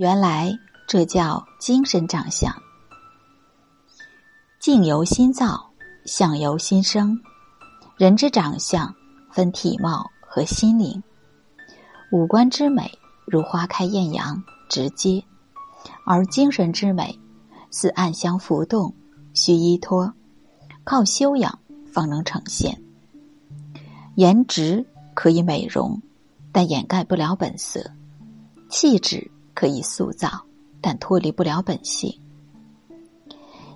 原来这叫精神长相。境由心造，相由心生。人之长相分体貌和心灵，五官之美如花开艳阳，直接；而精神之美似暗香浮动，需依托，靠修养方能呈现。颜值可以美容，但掩盖不了本色；气质可以塑造，但脱离不了本性。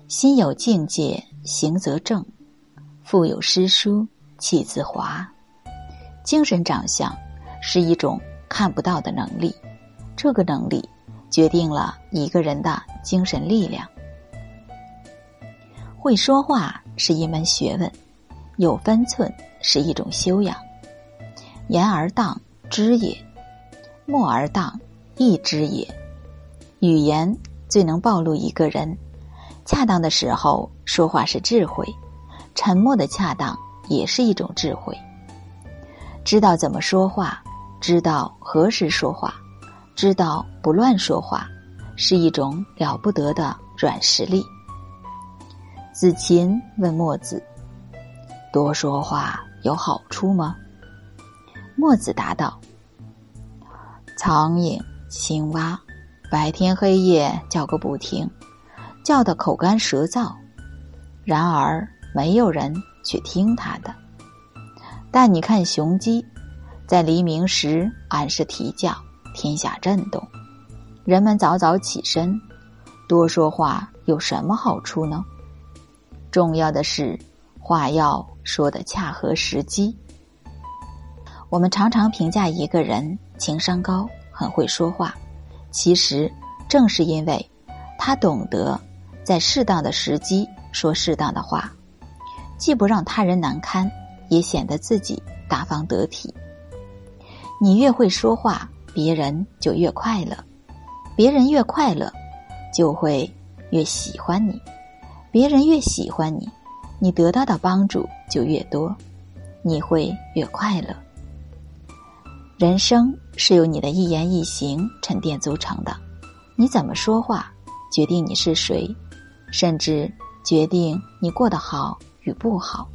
心有境界，行则正；腹有诗书，气自华。精神长相是一种看不到的能力，这个能力决定了一个人的精神力量。会说话是一门学问，有分寸是一种修养。言而当知也，默而当亦知也。语言最能暴露一个人，恰当的时候说话是智慧，沉默的恰当也是一种智慧。知道怎么说话，知道何时说话，知道不乱说话，是一种了不得的软实力。子禽问墨子：多说话有好处吗？墨子答道：苍蝇、青蛙，白天黑夜叫个不停，叫得口干舌燥，然而没有人去听他的。但你看雄鸡，在黎明时按时啼叫，天下震动，人们早早起身，多说话有什么好处呢？重要的是，话要说得恰合时机。我们常常评价一个人情商高，很会说话，其实正是因为他懂得在适当的时机说适当的话，既不让他人难堪，也显得自己大方得体。你越会说话，别人就越快乐；别人越快乐，就会越喜欢你；别人越喜欢你，你得到的帮助就越多，你会越快乐。人生是由你的一言一行沉淀组成的，你怎么说话，决定你是谁，甚至决定你过得好与不好。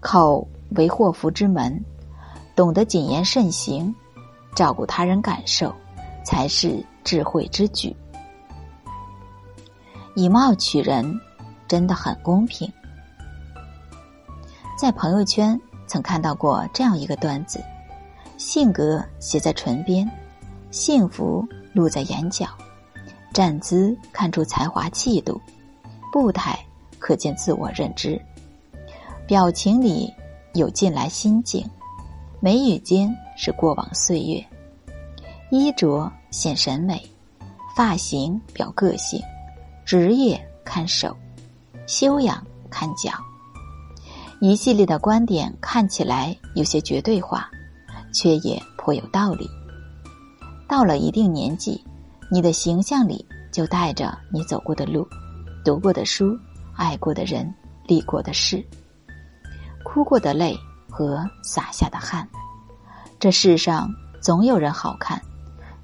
口为祸福之门，懂得谨言慎行，照顾他人感受，才是智慧之举。以貌取人真的很公平。在朋友圈曾看到过这样一个段子：性格写在唇边，幸福露在眼角，站姿看出才华气度，步态可见自我认知，表情里有近来心境，眉宇间是过往岁月，衣着显审美，发型表个性，职业看手，修养看脚。一系列的观点看起来有些绝对化，却也颇有道理。到了一定年纪，你的形象里就带着你走过的路，读过的书，爱过的人，历过的事，哭过的泪和洒下的汗。这世上总有人好看，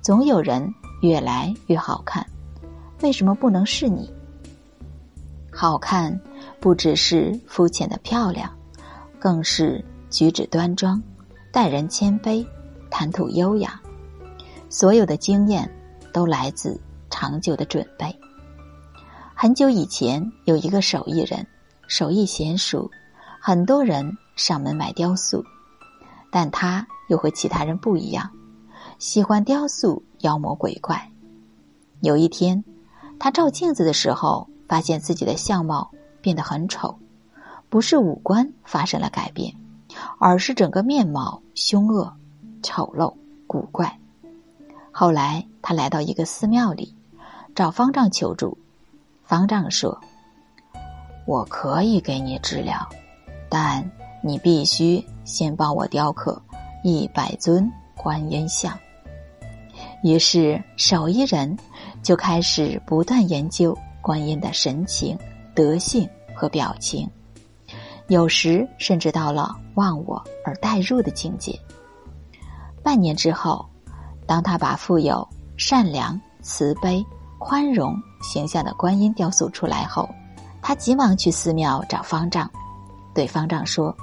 总有人越来越好看，为什么不能是你？好看不只是肤浅的漂亮，更是举止端庄，待人谦卑，谈吐优雅。所有的经验都来自长久的准备。很久以前，有一个手艺人，手艺娴熟，很多人上门买雕塑，但他又和其他人不一样，喜欢雕塑妖魔鬼怪。有一天，他照镜子的时候，发现自己的相貌变得很丑，不是五官发生了改变，而是整个面貌凶恶、丑陋、古怪。后来他来到一个寺庙里，找方丈求助。方丈说：我可以给你治疗，但你必须先帮我雕刻100尊观音像。于是手艺人就开始不断研究观音的神情、德性和表情，有时甚至到了忘我而代入的境界。半年之后，当他把富有、善良慈悲、宽容形象的观音雕塑出来后，他急忙去寺庙找方丈，对方丈说：“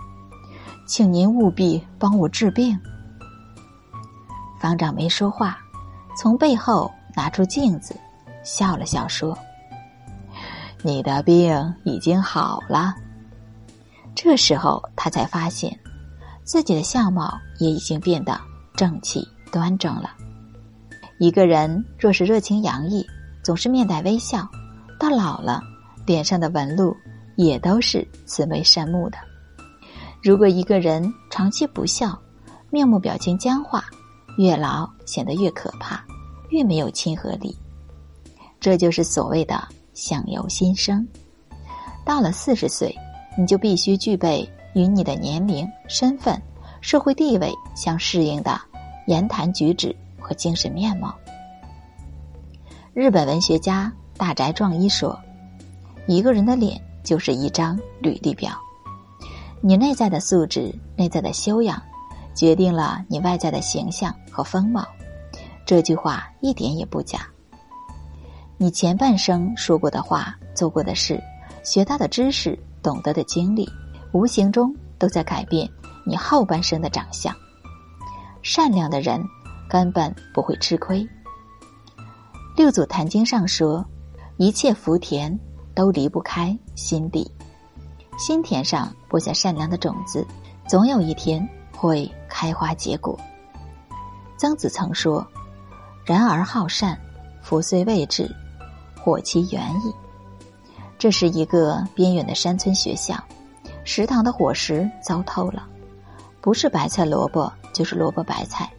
请您务必帮我治病。”方丈没说话，从背后拿出镜子，笑了笑说：“你的病已经好了。”这时候他才发现，自己的相貌也已经变得正气端正了。一个人若是热情洋溢，总是面带微笑，到老了，脸上的纹路也都是慈眉善目的。如果一个人长期不笑，面目表情僵化，越老显得越可怕，越没有亲和力。这就是所谓的相由心生。到了40岁，你就必须具备与你的年龄、身份、社会地位相适应的言谈举止和精神面貌。日本文学家大宅壮一说，一个人的脸就是一张履历表，你内在的素质、内在的修养决定了你外在的形象和风貌。这句话一点也不假，你前半生说过的话、做过的事、学到的知识、懂得的经历，无形中都在改变你后半生的长相。善良的人根本不会吃亏。六祖坛经上说，一切福田都离不开心地，心田上播下善良的种子，总有一天会开花结果。曾子曾说，人而好善，福虽未至，祸其远矣。这是一个边远的山村学校，食堂的伙食糟透了，不是白菜萝卜就是萝卜白菜，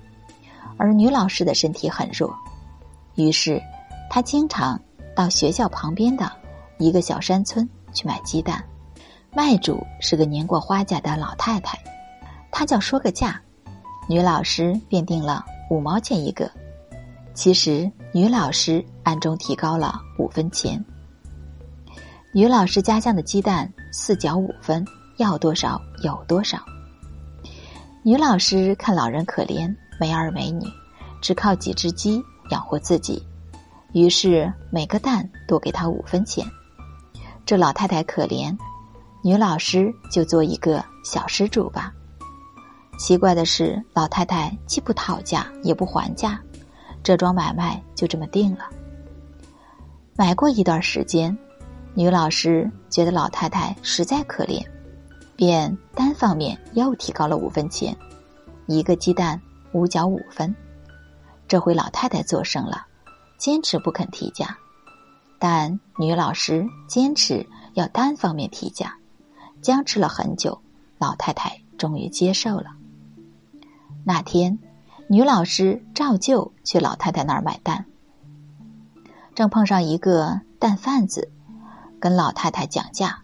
而女老师的身体很弱，于是她经常到学校旁边的一个小山村去买鸡蛋。卖主是个年过花甲的老太太，她叫说个价，女老师便定了5毛钱一个，其实女老师暗中提高了5分钱。女老师家乡的鸡蛋4角5分，要多少有多少。女老师看老人可怜，没儿没女，只靠几只鸡养活自己，于是每个蛋多给她5分钱。这老太太可怜，女老师就做一个小施主吧。奇怪的是，老太太既不讨价也不还价，这桩买卖就这么定了。买过一段时间，女老师觉得老太太实在可怜，便单方面又提高了5分钱，一个鸡蛋5角5分。这回老太太作声了，坚持不肯提价，但女老师坚持要单方面提价，僵持了很久，老太太终于接受了。那天，女老师照旧去老太太那儿买蛋，正碰上一个蛋贩子跟老太太讲价，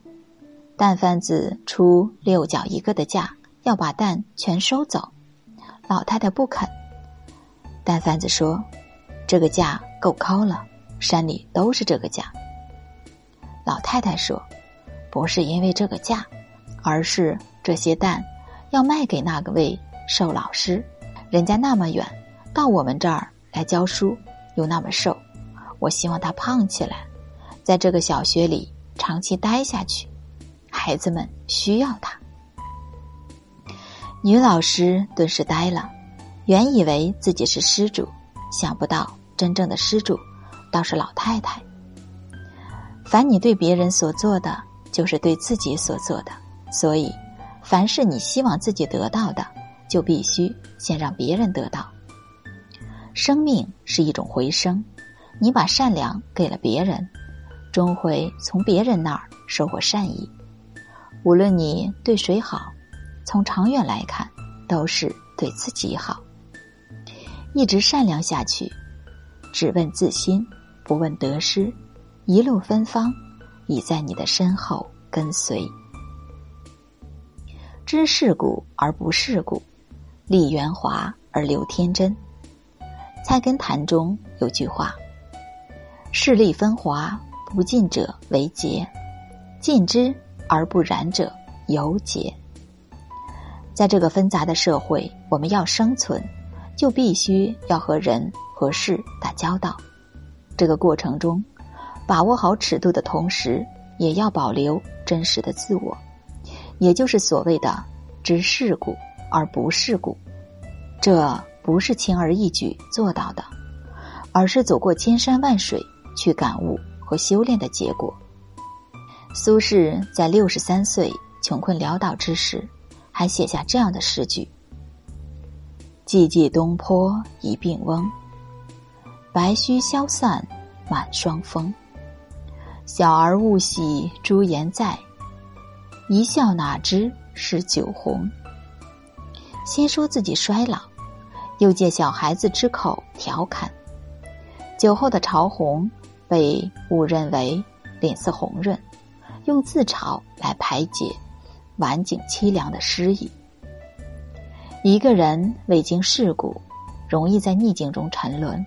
蛋贩子出6角一个的价，要把蛋全收走，老太太不肯。蛋贩子说，这个价够高了，山里都是这个价。老太太说，不是因为这个价，而是这些蛋要卖给那位瘦老师，人家那么远到我们这儿来教书，又那么瘦，我希望他胖起来，在这个小学里长期待下去，孩子们需要他。女老师顿时呆了，原以为自己是施主，想不到真正的施主倒是老太太。凡你对别人所做的，就是对自己所做的，所以凡是你希望自己得到的，就必须先让别人得到。生命是一种回声，你把善良给了别人，终会从别人那儿收获善意。无论你对谁好，从长远来看，都是对自己好。一直善良下去，只问自心，不问得失，一路芬芳，已在你的身后跟随。知世故而不世故，立圆滑而留天真。菜根谭中有句话：势利分华，不尽者为结，尽之而不染者尤结。在这个纷杂的社会，我们要生存，就必须要和人和事打交道，这个过程中，把握好尺度的同时，也要保留真实的自我，也就是所谓的知世故而不世故。这不是轻而易举做到的，而是走过千山万水去感悟和修炼的结果。苏轼在63岁穷困潦倒之时，还写下这样的诗句：寂寂东坡一病翁，白须消散满霜风。小儿勿喜朱颜在，一笑哪知是酒红。先说自己衰老，又借小孩子之口调侃。酒后的潮红被误认为脸色红润，用自嘲来排解晚景凄凉的诗意。一个人未经世故，容易在逆境中沉沦，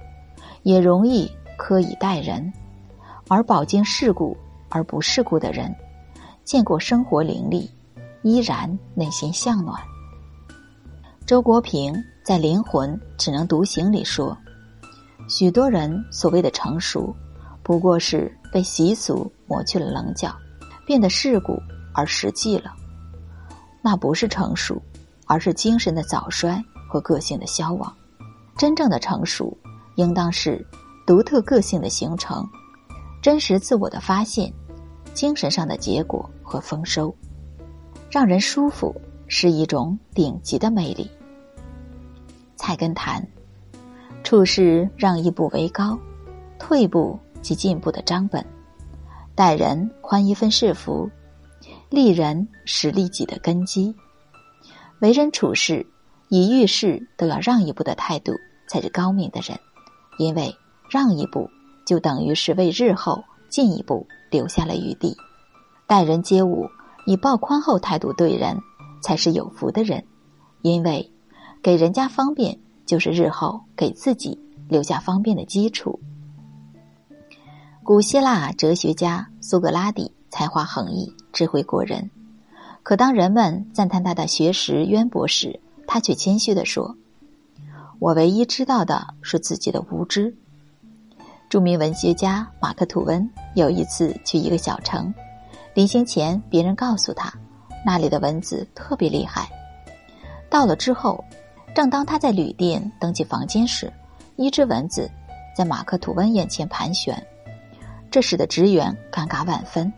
也容易苛以待人，而饱经世故而不世故的人，见过生活凌厉，依然内心向暖。周国平在《灵魂只能独行》里说，许多人所谓的成熟，不过是被习俗磨去了棱角，变得世故而实际了。那不是成熟，而是精神的早衰和个性的消亡。真正的成熟，应当是独特个性的形成，真实自我的发现，精神上的结果和丰收。让人舒服是一种顶级的魅力。菜根谭：处事让一步为高，退步即进步的章本。待人宽一分是福，利人使利己的根基。为人处事，一遇事都要让一步的态度才是高明的人，因为让一步就等于是为日后进一步留下了余地。待人接物以抱宽厚态度对人，才是有福的人，因为给人家方便，就是日后给自己留下方便的基础。古希腊哲学家苏格拉底才华横溢，智慧过人，可当人们赞叹他的学识渊博时，他却谦虚地说，我唯一知道的是自己的无知。著名文学家马克吐温有一次去一个小城，临行前别人告诉他那里的蚊子特别厉害。到了之后，正当他在旅店登记房间时，一只蚊子在马克吐温眼前盘旋，这使得职员尴尬万分。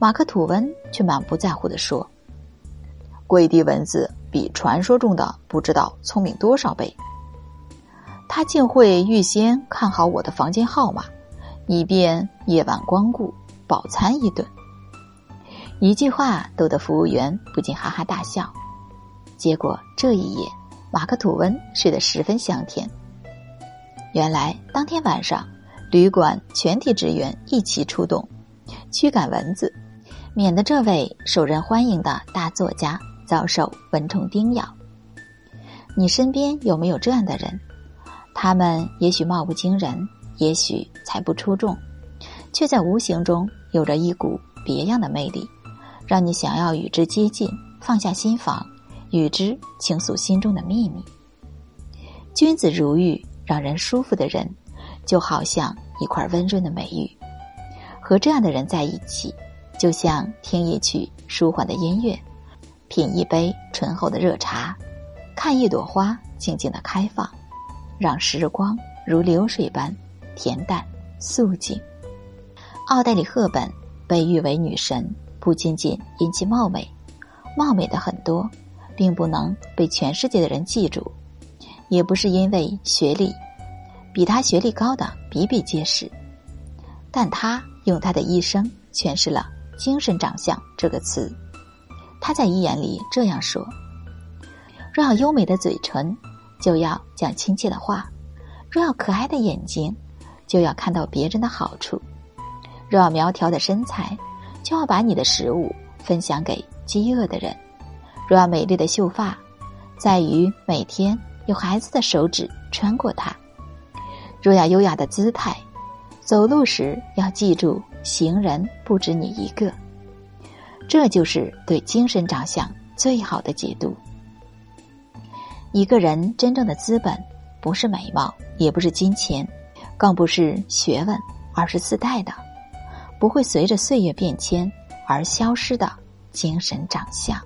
马克吐温却满不在乎地说，跪地蚊子比传说中的不知道聪明多少倍，他竟会预先看好我的房间号码，以便夜晚光顾，饱餐一顿。一句话逗得服务员不禁哈哈大笑。结果这一夜，马克吐温睡得十分香甜。原来当天晚上，旅馆全体职员一齐出动，驱赶蚊子，免得这位受人欢迎的大作家遭受蚊虫叮咬。你身边有没有这样的人？他们也许貌不惊人，也许才不出众，却在无形中有着一股别样的魅力，让你想要与之接近，放下心防，与之倾诉心中的秘密。君子如玉，让人舒服的人，就好像一块温润的美玉。和这样的人在一起，就像听一曲舒缓的音乐，品一杯醇厚的热茶，看一朵花静静的开放，让时光如流水般恬淡素净。奥黛丽·赫本被誉为女神，不仅仅因其貌美，貌美的很多并不能被全世界的人记住，也不是因为学历，比她学历高的比比皆是，但她用她的一生诠释了精神长相这个词。她在遗言里这样说，若要优美的嘴唇，就要讲亲切的话；若要可爱的眼睛，就要看到别人的好处；若要苗条的身材，就要把你的食物分享给饥饿的人；若要美丽的秀发，在于每天有孩子的手指穿过它；若要优雅的姿态，走路时要记住行人不止你一个。这就是对精神长相最好的解读。一个人真正的资本，不是美貌，也不是金钱，更不是学问，而是自带的，不会随着岁月变迁而消失的精神长相。